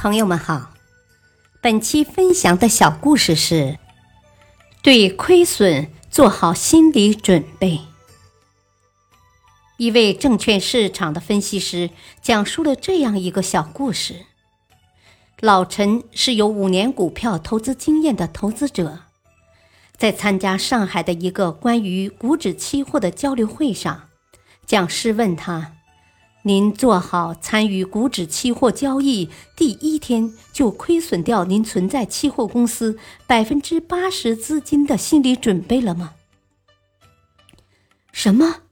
朋友们好，本期分享的小故事是对亏损做好心理准备。一位证券市场的分析师讲述了这样一个小故事。老陈是有5年股票投资经验的投资者，在参加上海的一个关于股指期货的交流会上，讲师问他：您做好参与股指期货交易第一天就亏损掉您存在期货公司 80% 资金的心理准备了吗？什么？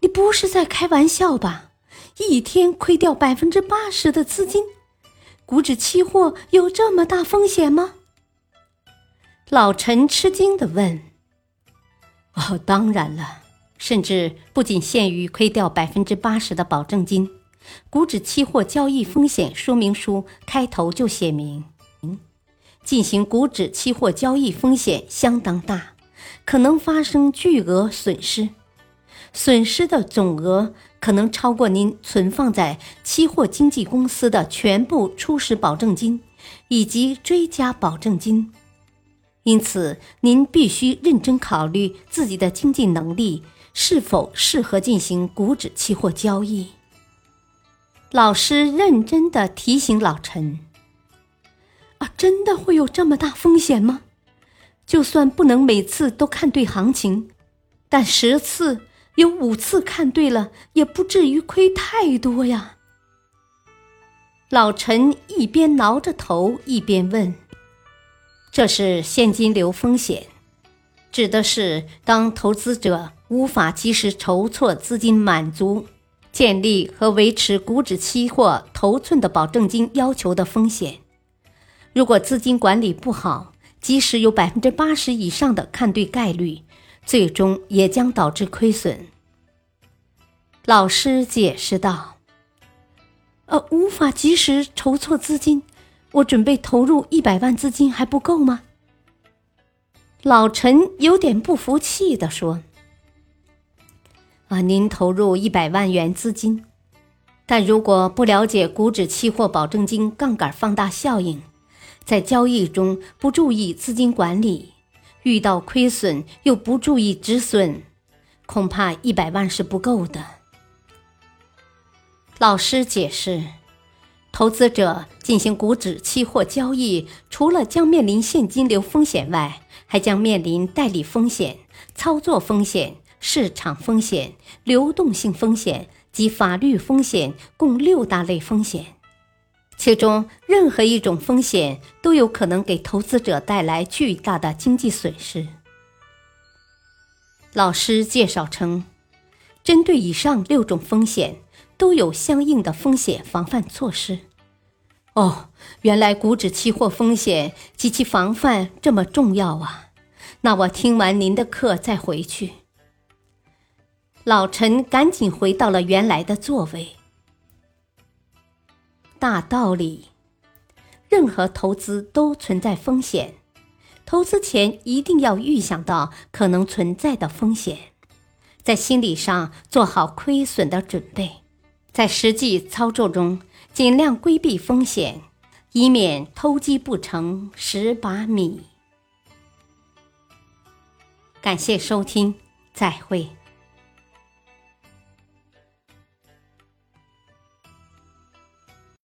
你不是在开玩笑吧？一天亏掉 80% 的资金？股指期货有这么大风险吗？老陈吃惊地问。哦，当然了。甚至不仅限于亏掉 80% 的保证金，股指期货交易风险说明书开头就写明，进行股指期货交易风险相当大，可能发生巨额损失，损失的总额可能超过您存放在期货经纪公司的全部初始保证金以及追加保证金。因此，您必须认真考虑自己的经济能力是否适合进行股指期货交易。老师认真地提醒老陈：真的会有这么大风险吗？就算不能每次都看对行情，但10次有5次看对了，也不至于亏太多呀。老陈一边挠着头一边问：这是现金流风险，指的是当投资者无法及时筹措资金满足建立和维持股指期货头寸的保证金要求的风险。如果资金管理不好，即使有 80% 以上的看对概率，最终也将导致亏损。老师解释道：无法及时筹措资金，我准备投入100万资金还不够吗？老陈有点不服气地说：您投入100万元资金，但如果不了解股指期货保证金杠杆放大效应，在交易中不注意资金管理，遇到亏损又不注意止损，恐怕100万是不够的。老师解释，投资者进行股指期货交易，除了将面临现金流风险外，还将面临代理风险、操作风险、市场风险、流动性风险及法律风险，共6大类风险。其中任何一种风险都有可能给投资者带来巨大的经济损失。老师介绍称，针对以上6种风险都有相应的风险防范措施。原来股指期货风险及其防范这么重要啊！那我听完您的课再回去。老陈赶紧回到了原来的座位。大道理，任何投资都存在风险，投资前一定要预想到可能存在的风险，在心理上做好亏损的准备，在实际操作中尽量规避风险，以免偷鸡不成蚀把米。感谢收听，再会。